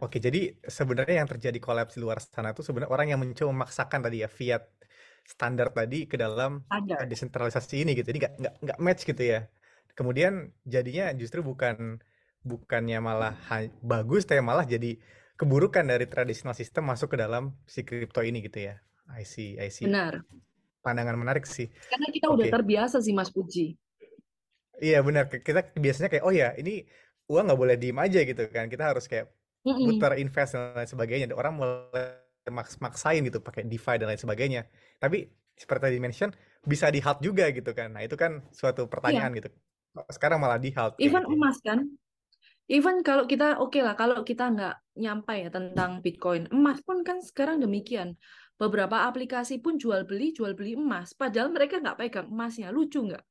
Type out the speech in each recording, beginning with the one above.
Oke, jadi sebenarnya yang terjadi kolaps di luar sana itu sebenarnya orang yang mencoba memaksakan tadi ya fiat standar tadi ke dalam desentralisasi ini gitu. Jadi nggak match gitu ya. Kemudian jadinya justru bukannya malah bagus, tapi malah jadi keburukan dari tradisional sistem masuk ke dalam si kripto ini gitu ya. I see. Benar. Pandangan menarik sih. Karena kita udah terbiasa sih Mas Puji. Iya benar. Kita biasanya kayak oh ya ini uang nggak boleh diem aja gitu kan. Kita harus kayak putar invest dan lain sebagainya. Orang mulai maksain gitu pakai DeFi dan lain sebagainya. Tapi seperti tadi mention bisa di halt juga gitu kan. Nah itu kan suatu pertanyaan gitu. Sekarang malah di halt. Even gitu. Emas kan. Even kalau kita kalau kita nggak nyampai ya tentang Bitcoin, emas pun kan sekarang demikian. Beberapa aplikasi pun jual beli emas. Padahal mereka nggak pegang emasnya. Lucu nggak?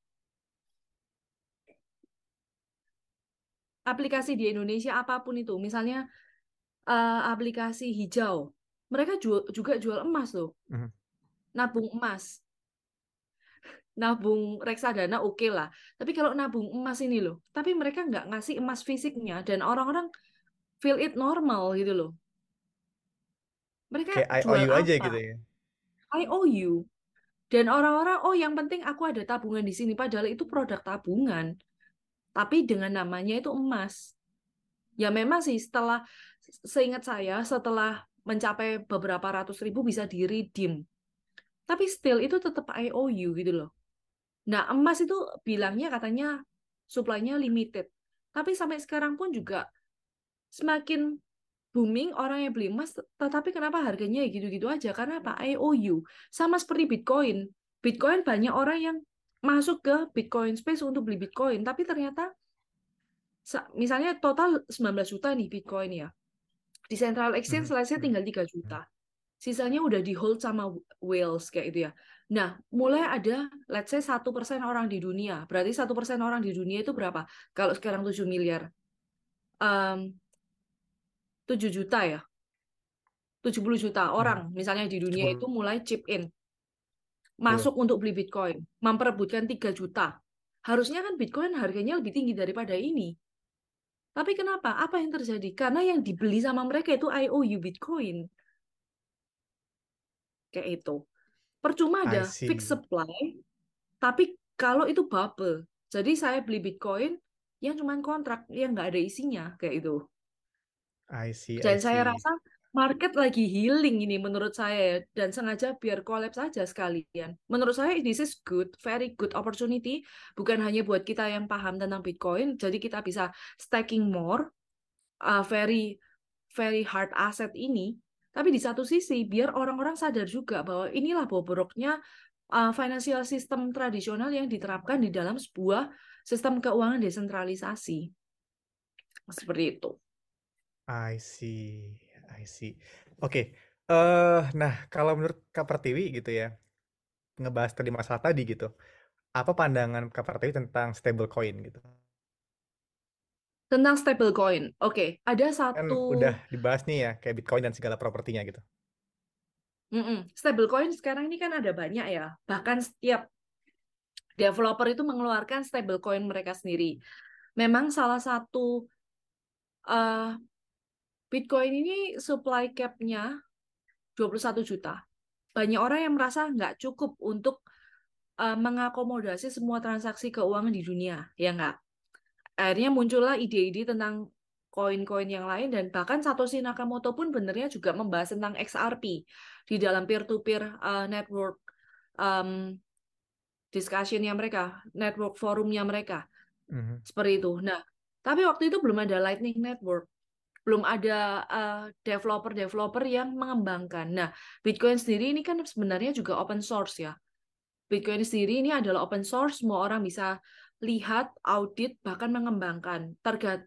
Aplikasi di Indonesia apapun itu, misalnya aplikasi hijau, mereka juga jual emas loh, nabung emas, nabung reksadana oke lah, tapi kalau nabung emas ini loh, tapi mereka nggak ngasih emas fisiknya dan orang-orang feel it normal gitu loh, mereka kayak IOU aja gitu ya, IOU dan orang-orang yang penting aku ada tabungan di sini padahal itu produk tabungan. Tapi dengan namanya itu emas. Ya memang sih seingat saya setelah mencapai beberapa ratus ribu bisa di-redeem. Tapi still itu tetap IOU gitu loh. Nah emas itu bilangnya katanya supply-nya limited. Tapi sampai sekarang pun juga semakin booming orang yang beli emas. Tetapi kenapa harganya gitu-gitu aja? Karena apa? IOU. Sama seperti Bitcoin. Bitcoin banyak orang yang masuk ke Bitcoin space untuk beli Bitcoin, tapi ternyata misalnya total 19 juta nih Bitcoin ya. Di central exchange selesai tinggal 3 juta. Sisanya udah di hold sama whales kayak itu ya. Nah, mulai ada let's say 1% orang di dunia. Berarti 1% orang di dunia itu berapa? Kalau sekarang 7 miliar. 7 juta ya. 70 juta orang misalnya di dunia itu mulai chip in. Masuk untuk beli Bitcoin, memperebutkan 3 juta. Harusnya kan Bitcoin harganya lebih tinggi daripada ini. Tapi kenapa? Apa yang terjadi? Karena yang dibeli sama mereka itu IOU Bitcoin. Kayak itu. Percuma ada fixed supply, tapi kalau itu bubble. Jadi saya beli Bitcoin yang cuma kontrak, yang nggak ada isinya. Kayak itu. Dan saya rasa market lagi healing ini menurut saya dan sengaja biar collapse aja sekalian. Menurut saya this is good, very good opportunity. Bukan hanya buat kita yang paham tentang Bitcoin, jadi kita bisa staking more very very hard asset ini. Tapi di satu sisi biar orang-orang sadar juga bahwa inilah bobroknya financial system tradisional yang diterapkan di dalam sebuah sistem keuangan desentralisasi. Seperti itu. I see. Oke. Nah, kalau menurut Kak Pertiwi gitu ya, ngebahas tadi masalah tadi gitu, apa pandangan Kak Pertiwi tentang stablecoin gitu? Tentang stablecoin, oke. Ada satu... Kan udah dibahas nih ya, kayak Bitcoin dan segala propertinya gitu. Stablecoin sekarang ini kan ada banyak ya, bahkan setiap developer itu mengeluarkan stablecoin mereka sendiri. Memang salah satu... Bitcoin ini supply cap-nya 21 juta. Banyak orang yang merasa nggak cukup untuk mengakomodasi semua transaksi keuangan di dunia, ya nggak? Akhirnya muncullah ide-ide tentang koin-koin yang lain, dan bahkan Satoshi Nakamoto pun benernya juga membahas tentang XRP di dalam peer-to-peer network discussion-nya mereka, network forumnya mereka. Seperti itu. Nah, tapi waktu itu belum ada Lightning Network. Belum ada developer-developer yang mengembangkan. Nah, Bitcoin sendiri ini kan sebenarnya juga open source ya. Bitcoin sendiri ini adalah open source, semua orang bisa lihat, audit, bahkan mengembangkan.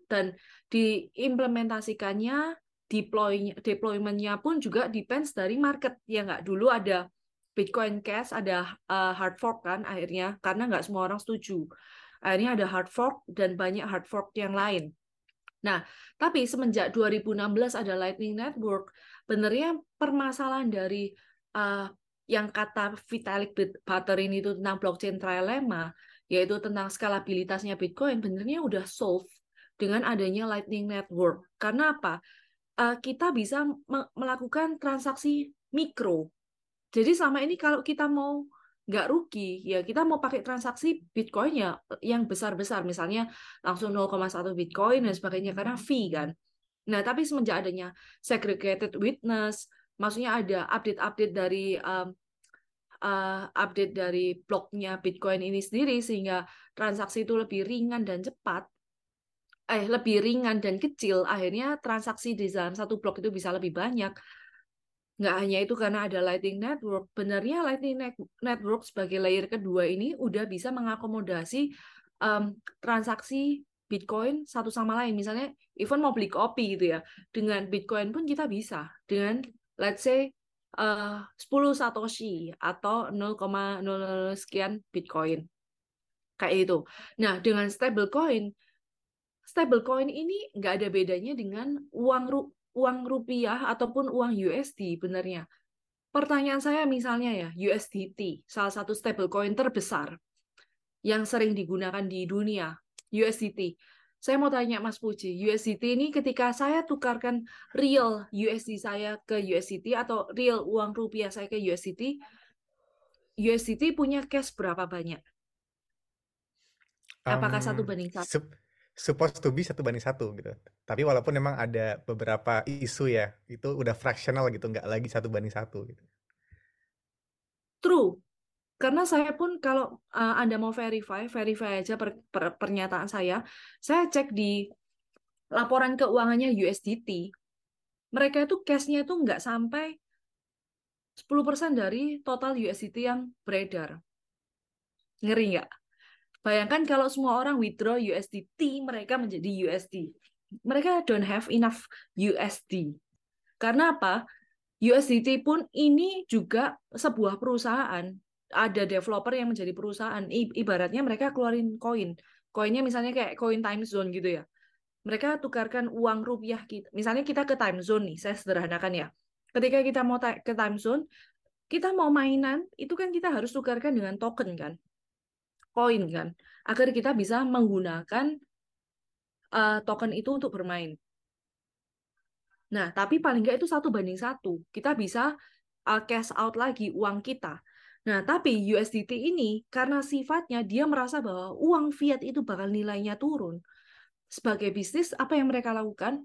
Dan diimplementasikannya, deployment-nya pun juga depends dari market. Ya nggak? Dulu ada Bitcoin Cash, ada hard fork kan akhirnya, karena nggak semua orang setuju. Akhirnya ada hard fork dan banyak hard fork yang lain. Nah, tapi semenjak 2016 ada Lightning Network, benernya permasalahan dari yang kata Vitalik Buterin itu tentang blockchain trilemma, yaitu tentang skalabilitasnya Bitcoin, benernya udah solve dengan adanya Lightning Network. Karena apa? kita bisa melakukan transaksi mikro. Jadi selama ini kalau kita mau nggak rugi, ya kita mau pakai transaksi Bitcoin ya yang besar-besar, misalnya langsung 0,1 Bitcoin dan sebagainya, karena fee kan. Nah, tapi semenjak adanya segregated witness, maksudnya ada update-update dari bloknya Bitcoin ini sendiri, sehingga transaksi itu lebih ringan dan cepat, lebih ringan dan kecil, akhirnya transaksi di dalam satu blok itu bisa lebih banyak. Nggak hanya itu, karena ada Lightning Network. Benarnya Lightning Network sebagai layer kedua ini udah bisa mengakomodasi transaksi Bitcoin satu sama lain. Misalnya, even mau beli kopi gitu ya, dengan Bitcoin pun kita bisa. Dengan, let's say, 10 Satoshi atau 0,00 sekian Bitcoin. Kayak itu. Nah, dengan stablecoin ini nggak ada bedanya dengan uang rupiah ataupun uang USD benarnya. Pertanyaan saya misalnya ya, USDT, salah satu stablecoin terbesar yang sering digunakan di dunia, USDT. Saya mau tanya Mas Puji, USDT ini ketika saya tukarkan real USD saya ke USDT atau real uang rupiah saya ke USDT, USDT punya cash berapa banyak? Apakah 1:1? Supposed to be 1:1 gitu. Tapi walaupun memang ada beberapa isu ya, itu udah fractional gitu, nggak lagi 1:1 gitu. True. Karena saya pun kalau Anda mau verify aja pernyataan saya cek di laporan keuangannya USDT, mereka itu cash-nya itu nggak sampai 10% dari total USDT yang beredar. Ngeri nggak? Bayangkan kalau semua orang withdraw USDT, mereka menjadi USD. Mereka don't have enough USD. Karena apa? USDT pun ini juga sebuah perusahaan. Ada developer yang menjadi perusahaan. Ibaratnya mereka keluarin koin. Koinnya misalnya kayak koin time zone gitu ya. Mereka tukarkan uang rupiah kita. Misalnya kita ke time zone nih, saya sederhanakan ya. Ketika kita mau ke time zone, kita mau mainan, itu kan kita harus tukarkan dengan token kan. Koin kan, agar kita bisa menggunakan token itu untuk bermain. Nah, tapi paling nggak itu 1:1, kita bisa cash out lagi uang kita. Nah, tapi USDT ini karena sifatnya dia merasa bahwa uang fiat itu bakal nilainya turun. Sebagai bisnis, apa yang mereka lakukan?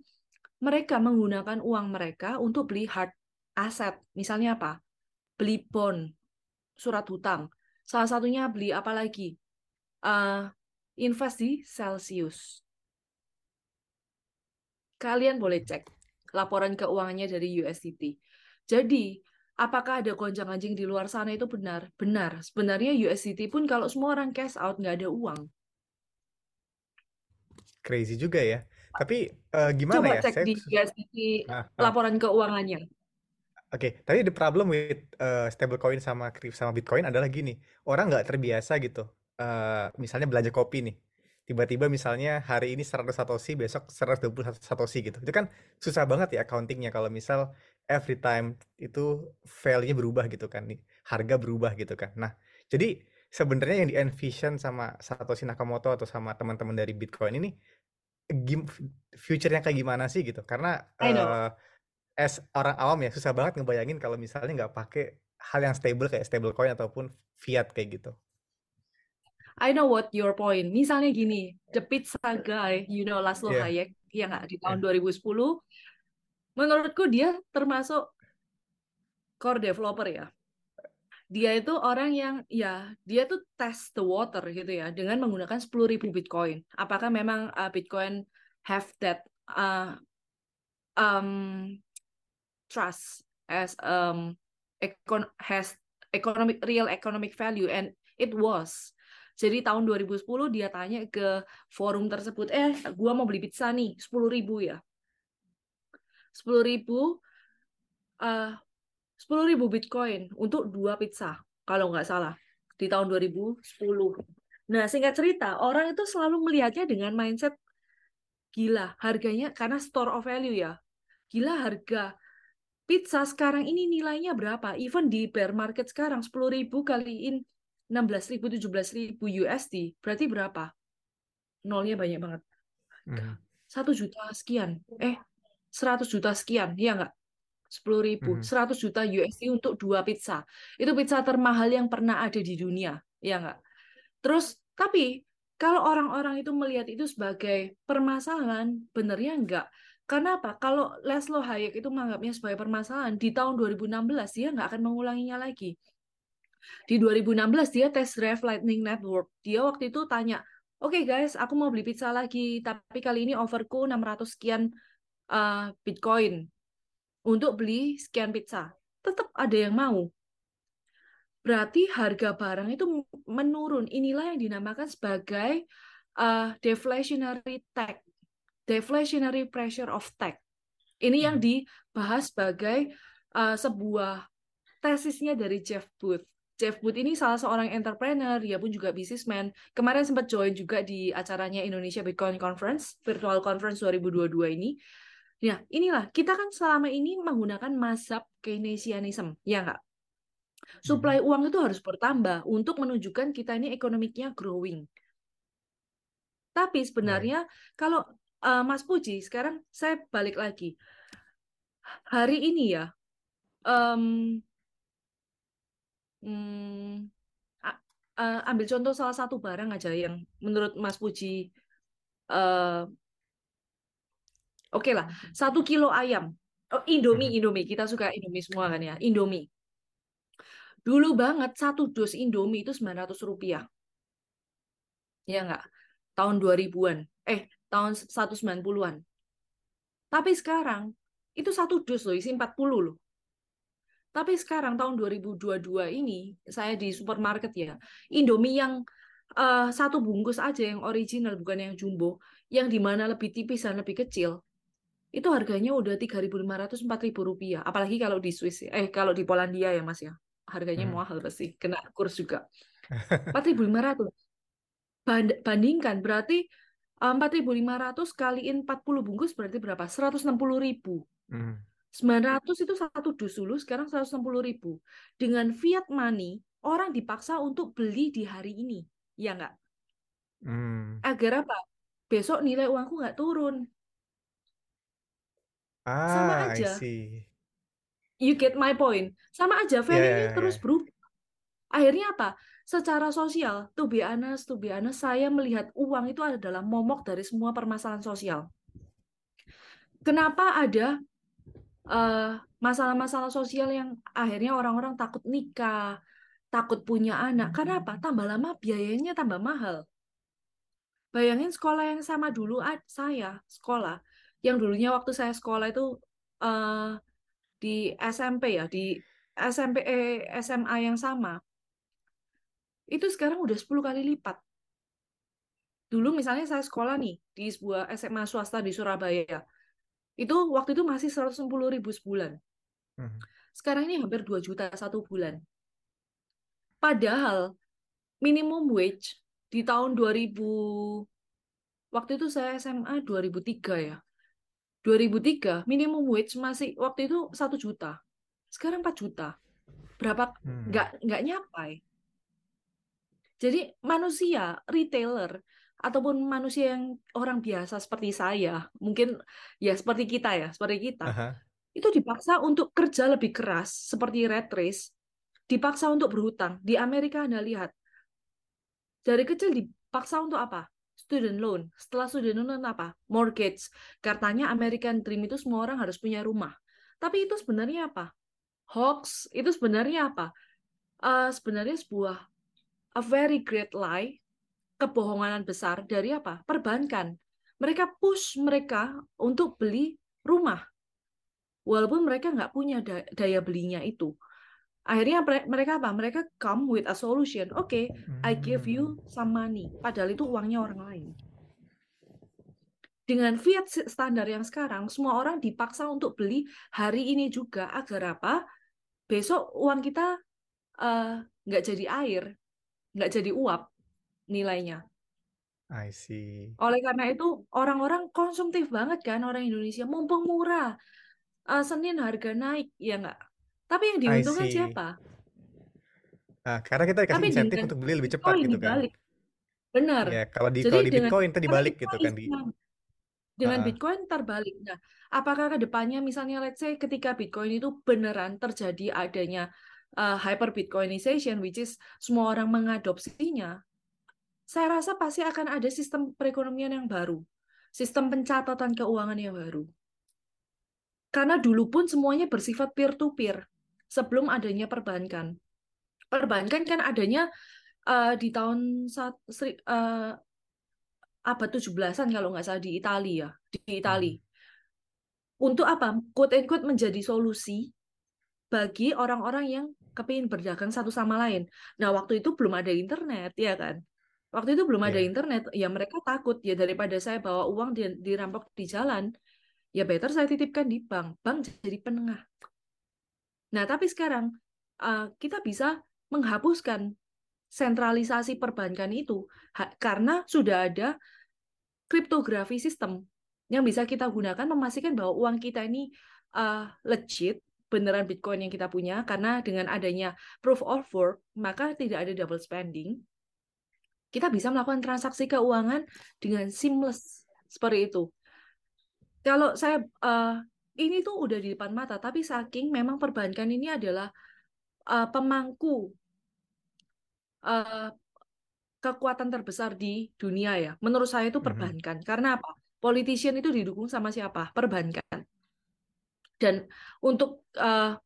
Mereka menggunakan uang mereka untuk beli hard asset. Misalnya apa? Beli bond, surat hutang. Salah satunya beli apa lagi? Invest di Celsius. Kalian boleh cek laporan keuangannya dari USDT. Jadi, apakah ada gonjang-ganjing di luar sana itu benar? Benar. Sebenarnya USDT pun kalau semua orang cash out, nggak ada uang. Crazy juga ya. Tapi gimana coba ya? Coba cek di USDT laporan keuangannya. Oke, tapi the problem with stablecoin sama Bitcoin adalah gini, orang nggak terbiasa gitu. Misalnya belanja kopi nih, tiba-tiba misalnya hari ini 100 Satoshi, besok 120 Satoshi gitu. Itu kan susah banget ya accountingnya kalau misal every time itu value-nya berubah gitu kan, nih harga berubah gitu kan. Nah, jadi sebenarnya yang di-envision sama Satoshi Nakamoto atau sama teman-teman dari Bitcoin ini, future-nya kayak gimana sih gitu? Karena as orang awam ya susah banget ngebayangin kalau misalnya nggak pakai hal yang stable kayak stablecoin ataupun fiat kayak gitu. I know what your point. Misalnya gini, the pizza guy, you know Laszlo Hayek, ya nggak, di tahun 2010, menurutku dia termasuk core developer ya. Dia itu orang yang ya dia tuh test the water gitu ya dengan menggunakan 10.000 Bitcoin. Apakah memang Bitcoin have that trust as has real economic value, and it was. Jadi tahun 2010 dia tanya ke forum tersebut, gua mau beli pizza nih 10.000 ya, 10.000 Bitcoin untuk 2 pizza kalau nggak salah di tahun 2010. Nah, singkat cerita orang itu selalu melihatnya dengan mindset gila harganya, karena store of value ya. Gila harga pizza sekarang ini nilainya berapa? Even di bear market sekarang 10.000 kaliin 16.000, 17.000 USD. Berarti berapa? Nolnya banyak banget. 1 juta sekian. 100 juta sekian, ya nggak? 10.000, 100 juta USD untuk 2 pizza. Itu pizza termahal yang pernah ada di dunia, ya nggak? Terus, tapi kalau orang-orang itu melihat itu sebagai permasalahan, benernya nggak. Karena apa? Kalau Laszlo Hayek itu menganggapnya sebagai permasalahan, di tahun 2016 dia nggak akan mengulanginya lagi. Di 2016 dia tes drive Lightning Network. Dia waktu itu tanya, oke guys, aku mau beli pizza lagi, tapi kali ini overku 600 sekian Bitcoin untuk beli sekian pizza. Tetap ada yang mau. Berarti harga barang itu menurun. Inilah yang dinamakan sebagai deflationary tech. Deflationary pressure of tech. Ini yang dibahas sebagai sebuah tesisnya dari Jeff Booth. Jeff Booth ini salah seorang entrepreneur, dia pun juga businessman. Kemarin sempat join juga di acaranya Indonesia Bitcoin Conference, Virtual Conference 2022 ini. Nah, inilah, kita kan selama ini menggunakan mazhab Keynesianism, ya nggak? Supply uang itu harus bertambah untuk menunjukkan kita ini ekonomiknya growing. Tapi sebenarnya, kalau Mas Puji, sekarang saya balik lagi. Hari ini ya, ambil contoh salah satu barang aja yang menurut Mas Puji oke lah, 1 kilo ayam, Indomie, kita suka Indomie semua kan ya, Indomie. Dulu banget 1 dus Indomie itu 900 rupiah, ya nggak, tahun 2000-an, tahun 1990-an. Tapi sekarang itu 1 dus loh, isi 40 loh. Tapi sekarang tahun 2022 ini, saya di supermarket ya, Indomie yang 1 bungkus aja yang original, bukan yang jumbo, yang dimana lebih tipis dan lebih kecil, itu harganya udah 3.500, 4.000 rupiah. Apalagi kalau di Swiss, kalau di Polandia ya Mas ya, harganya mahal sih, kena kurs juga. 4.500. Bandingkan, berarti 4.500 kaliin 40 bungkus berarti berapa? 160.000. 900 itu 1 dus dulu, sekarang 160.000. Dengan fiat money, orang dipaksa untuk beli di hari ini, ya nggak? Agar apa? Besok nilai uangku nggak turun. Sama aja. I see. You get my point. Sama aja, value-nya terus berubah. Akhirnya apa? Secara sosial, to be honest, saya melihat uang itu adalah momok dari semua permasalahan sosial. Kenapa ada masalah-masalah sosial yang akhirnya orang-orang takut nikah, takut punya anak? Karena apa? Tambah lama biayanya tambah mahal. Bayangin sekolah yang sama dulu saya sekolah, yang dulunya waktu saya sekolah itu di SMP ya, di SMP SMA yang sama, itu sekarang udah 10 kali lipat. Dulu misalnya saya sekolah nih di sebuah SMA swasta di Surabaya, itu waktu itu masih 110.000 sebulan. Sekarang ini hampir 2 juta 1 bulan. Padahal minimum wage di tahun 2000, waktu itu saya SMA 2003 ya. 2003 minimum wage masih waktu itu 1 juta. Sekarang 4 juta. Berapa nggak nyapai. Jadi manusia, retailer, ataupun manusia yang orang biasa seperti saya, mungkin ya seperti kita, itu dipaksa untuk kerja lebih keras, seperti red race, dipaksa untuk berhutang. Di Amerika Anda lihat, dari kecil dipaksa untuk apa? Student loan. Setelah student loan apa? Mortgage. Katanya American Dream itu semua orang harus punya rumah. Tapi itu sebenarnya apa? Hoax. Itu sebenarnya apa? Sebenarnya sebuah a very great lie, kebohongan besar dari apa? Perbankan. Mereka push mereka untuk beli rumah. Walaupun mereka nggak punya daya belinya itu. Akhirnya mereka apa? Mereka come with a solution. Oke, I give you some money. Padahal itu uangnya orang lain. Dengan fiat standar yang sekarang, semua orang dipaksa untuk beli hari ini juga, agar apa? Besok uang kita nggak jadi air, nggak jadi uap nilainya. I see. Oleh karena itu orang-orang konsumtif banget kan orang Indonesia, mumpung murah, Senin harga naik, ya nggak? Tapi yang diuntungkan siapa? Nah, karena kita dikasih insentif untuk beli lebih cepat gitu kan. Benar. Ya, kalau di Bitcoin kita dibalik gitu kan. dengan Bitcoin terbalik. Nah, apakah ke depannya misalnya let's say ketika Bitcoin itu beneran terjadi adanya hyper Bitcoinization, which is semua orang mengadopsinya, saya rasa pasti akan ada sistem perekonomian yang baru, sistem pencatatan keuangan yang baru. Karena dulu pun semuanya bersifat peer-to-peer sebelum adanya perbankan. Perbankan kan adanya di tahun abad 17-an kalau nggak salah di Italia, Untuk apa? Quote and quote menjadi solusi bagi orang-orang yang kepingin berdagang satu sama lain. Nah, waktu itu belum ada internet, ya kan? Waktu itu belum ada internet, ya mereka takut ya daripada saya bawa uang dirampok di jalan, ya better saya titipkan di bank. Bank jadi penengah. Nah, tapi sekarang kita bisa menghapuskan sentralisasi perbankan itu karena sudah ada kriptografi sistem yang bisa kita gunakan memastikan bahwa uang kita ini legit, beneran Bitcoin yang kita punya, karena dengan adanya proof of work maka tidak ada double spending. Kita bisa melakukan transaksi keuangan dengan seamless seperti itu. Kalau saya ini tuh udah di depan mata, tapi saking memang perbankan ini adalah pemangku kekuatan terbesar di dunia ya. Menurut saya itu perbankan. Karena apa? Politician itu didukung sama siapa? Perbankan. Dan untuk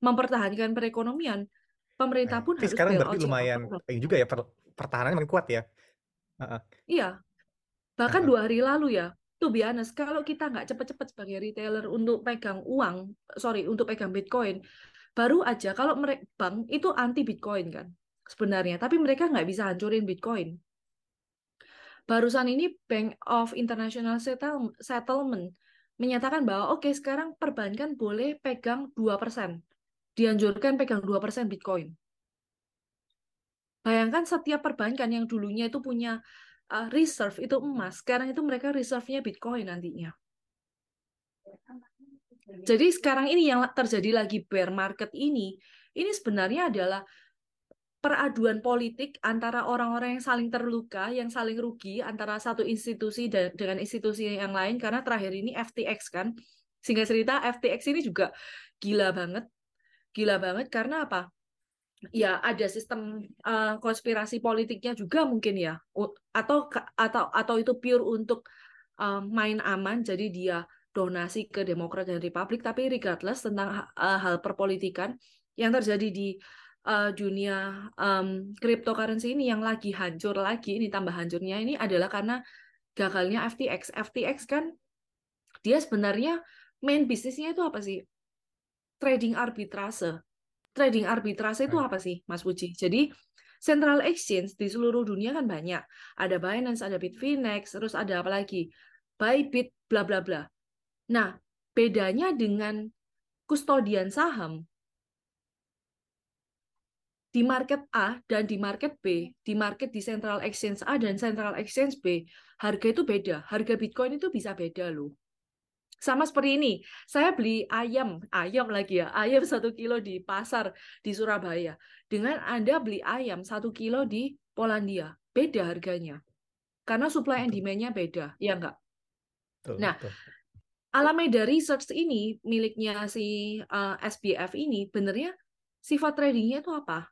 mempertahankan perekonomian, pemerintah pun harus sekarang berarti lumayan juga ya, pertahanannya makin kuat ya. Iya. Bahkan 2 hari lalu ya. To be honest, kalau kita nggak cepat-cepat sebagai retailer untuk pegang uang, untuk pegang Bitcoin, baru aja kalau mereka bank itu anti Bitcoin kan sebenarnya, tapi mereka nggak bisa hancurin Bitcoin. Barusan ini Bank of International Settlement menyatakan bahwa oke, sekarang perbankan boleh pegang 2%. Dianjurkan pegang 2% Bitcoin. Bayangkan setiap perbankan yang dulunya itu punya reserve itu emas, sekarang itu mereka reserve-nya Bitcoin nantinya. Jadi sekarang ini yang terjadi lagi bear market ini sebenarnya adalah peraduan politik antara orang-orang yang saling terluka, yang saling rugi antara satu institusi dengan institusi yang lain, karena terakhir ini FTX kan. Singkat cerita, FTX ini juga gila banget. Gila banget karena apa? Ya ada sistem konspirasi politiknya juga mungkin ya. Atau itu pure untuk main aman, jadi dia donasi ke Demokrat dan Republik, tapi regardless tentang hal perpolitikan yang terjadi di dunia cryptocurrency ini yang lagi hancur lagi, ini tambah hancurnya ini adalah karena gagalnya FTX. FTX kan dia sebenarnya main bisnisnya itu apa sih? Trading arbitrase. Trading arbitrase itu apa sih, Mas Puji? Jadi central exchange di seluruh dunia kan banyak. Ada Binance, ada Bitfinex, terus ada apa lagi? Bybit, bla bla bla. Nah, bedanya dengan kustodian saham, di market A dan di market B, di market di central exchange A dan central exchange B, harga itu beda. Harga Bitcoin itu bisa beda loh. Sama seperti ini, saya beli ayam 1 kilo di pasar di Surabaya. Dengan Anda beli ayam 1 kilo di Polandia, beda harganya. Karena supply and demand-nya beda, ya enggak? Betul, nah, betul. Alameda Research ini, miliknya si SBF ini, benernya sifat tradingnya itu apa?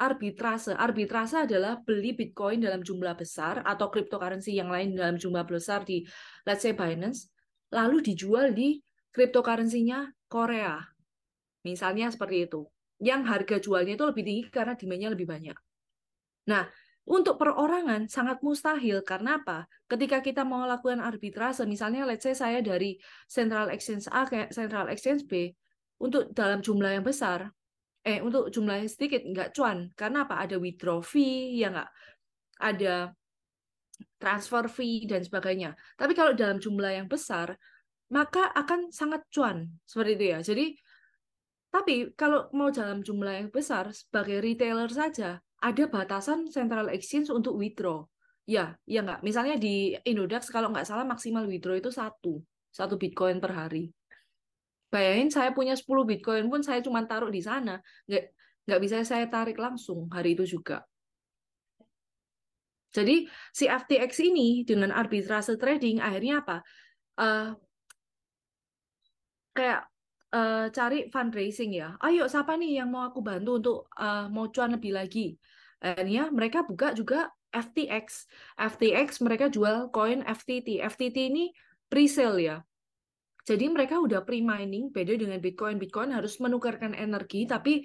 Arbitrase. Arbitrase adalah beli Bitcoin dalam jumlah besar atau cryptocurrency yang lain dalam jumlah besar di, let's say, Binance, lalu dijual di cryptocurrency-nya Korea. Misalnya seperti itu. Yang harga jualnya itu lebih tinggi karena demand-nya lebih banyak. Nah, untuk perorangan sangat mustahil. Karena apa? Ketika kita mau lakukan arbitrase, misalnya let's say saya dari central exchange A ke central exchange B, untuk dalam jumlah yang besar, untuk jumlah yang sedikit nggak cuan. Karena apa? Ada withdraw fee, ya nggak? Ada transfer fee dan sebagainya. Tapi kalau dalam jumlah yang besar, maka akan sangat cuan seperti itu ya. Jadi, tapi kalau mau dalam jumlah yang besar sebagai retailer saja, ada batasan central exchange untuk withdraw. Ya nggak? Misalnya di Indodax, kalau nggak salah maksimal withdraw itu 1 Bitcoin per hari. Bayangin saya punya 10 Bitcoin pun saya cuma taruh di sana. Nggak bisa saya tarik langsung hari itu juga. Jadi si FTX ini dengan arbitrase trading akhirnya apa? Cari fundraising ya. Ayo siapa nih yang mau aku bantu untuk mau cuan lebih lagi. Akhirnya mereka buka juga FTX. FTX mereka jual koin FTT. FTT ini pre-sale ya. Jadi mereka udah pre-mining, beda dengan Bitcoin. Bitcoin harus menukarkan energi, tapi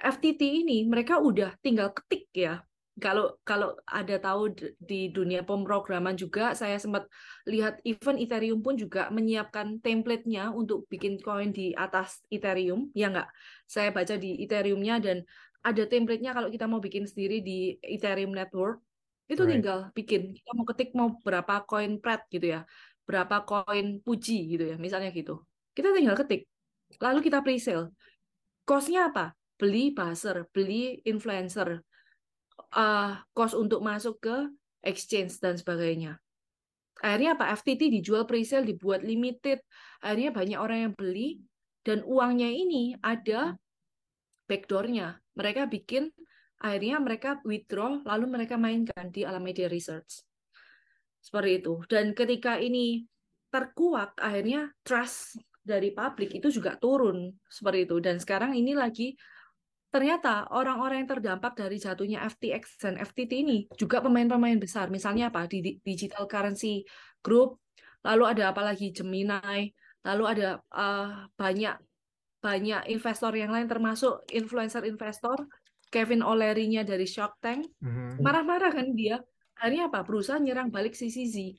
FTT ini mereka udah tinggal ketik ya. Kalau ada tahu di dunia pemrograman juga, saya sempat lihat even Ethereum pun juga menyiapkan template-nya untuk bikin koin di atas Ethereum, ya nggak? Saya baca di Ethereum-nya dan ada template-nya kalau kita mau bikin sendiri di Ethereum Network, itu tinggal bikin. Kita mau ketik mau berapa koin pret gitu ya, berapa koin puji gitu ya, misalnya gitu. Kita tinggal ketik, lalu kita pre-sale. Cost-nya apa? Beli buzzer, beli influencer, cost untuk masuk ke exchange dan sebagainya. Akhirnya apa? FTT dijual presale, dibuat limited. Akhirnya banyak orang yang beli dan uangnya ini ada backdoor-nya. Mereka bikin, akhirnya mereka withdraw, lalu mereka mainkan di Alameda Research. Seperti itu. Dan ketika ini terkuak, akhirnya trust dari publik itu juga turun. Seperti itu. Dan sekarang ini lagi ternyata orang-orang yang terdampak dari jatuhnya FTX dan FTT ini juga pemain-pemain besar. Misalnya apa? Di Digital Currency Group, lalu ada apa lagi? Gemini, lalu ada banyak investor yang lain termasuk influencer-investor, Kevin O'Leary-nya dari Shark Tank. Marah-marah kan dia. Akhirnya apa? Berusaha nyerang balik CCZ.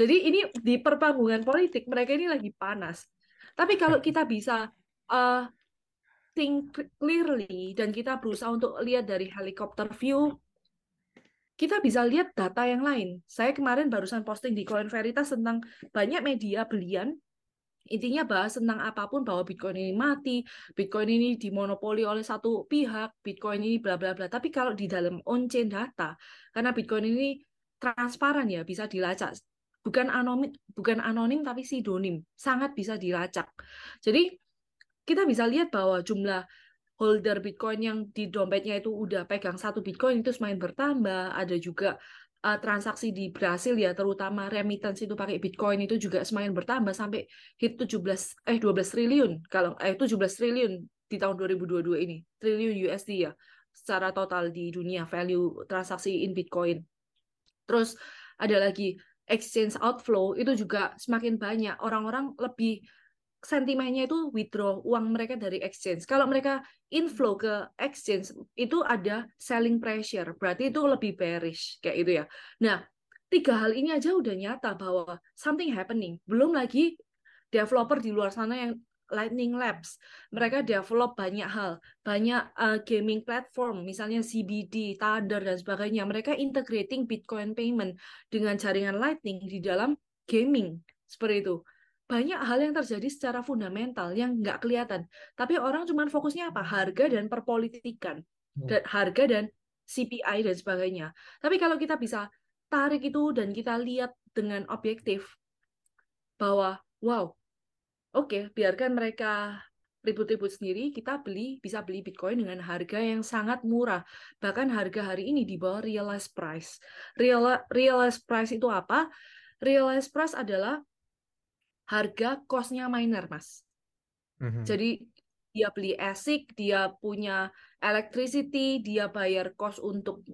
Jadi ini di perpanggungan politik, mereka ini lagi panas. Tapi kalau kita bisa... think clearly dan kita berusaha untuk lihat dari helikopter view, kita bisa lihat data yang lain. Saya kemarin barusan posting di Coin Veritas tentang banyak media belian, intinya bahas tentang apapun, bahwa Bitcoin ini mati, Bitcoin ini dimonopoli oleh satu pihak, Bitcoin ini bla bla bla. Tapi kalau di dalam on-chain data, karena Bitcoin ini transparan ya, bisa dilacak, bukan anonim tapi pseudonym, sangat bisa dilacak. Jadi kita bisa lihat bahwa jumlah holder Bitcoin yang di dompetnya itu udah pegang satu Bitcoin itu semakin bertambah. Ada juga transaksi di Brasil ya, terutama remittance itu pakai Bitcoin itu juga semakin bertambah sampai hit 12 triliun kalau 17 triliun di tahun 2022 ini, triliun USD ya, secara total di dunia value transaksi in Bitcoin. Terus ada lagi exchange outflow itu juga semakin banyak, orang-orang lebih sentimennya itu withdraw uang mereka dari exchange. Kalau mereka inflow ke exchange, itu ada selling pressure. Berarti itu lebih bearish, kayak itu ya. Nah, 3 hal ini aja udah nyata bahwa something happening. Belum lagi developer di luar sana yang Lightning Labs. Mereka develop banyak hal. Banyak gaming platform, misalnya CBD, Tether, dan sebagainya. Mereka integrating Bitcoin payment dengan jaringan Lightning di dalam gaming. Seperti itu. Banyak hal yang terjadi secara fundamental yang nggak kelihatan. Tapi orang cuma fokusnya apa? Harga dan perpolitikan. Dan harga dan CPI dan sebagainya. Tapi kalau kita bisa tarik itu dan kita lihat dengan objektif bahwa wow, oke, biarkan mereka ribut-ribut sendiri, kita bisa beli Bitcoin dengan harga yang sangat murah. Bahkan harga hari ini di bawah realized price. Realized price itu apa? Realized price adalah harga cost-nya miner, Mas. Jadi dia beli ASIC, dia punya electricity, dia bayar cost untuk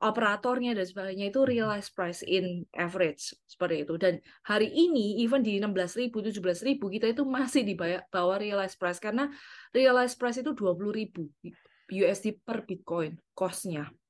operatornya dan sebagainya, itu realized price in average, seperti itu. Dan hari ini even di 16.000, 17.000 kita itu masih di bawah realized price karena realized price itu 20.000 USD per Bitcoin cost-nya.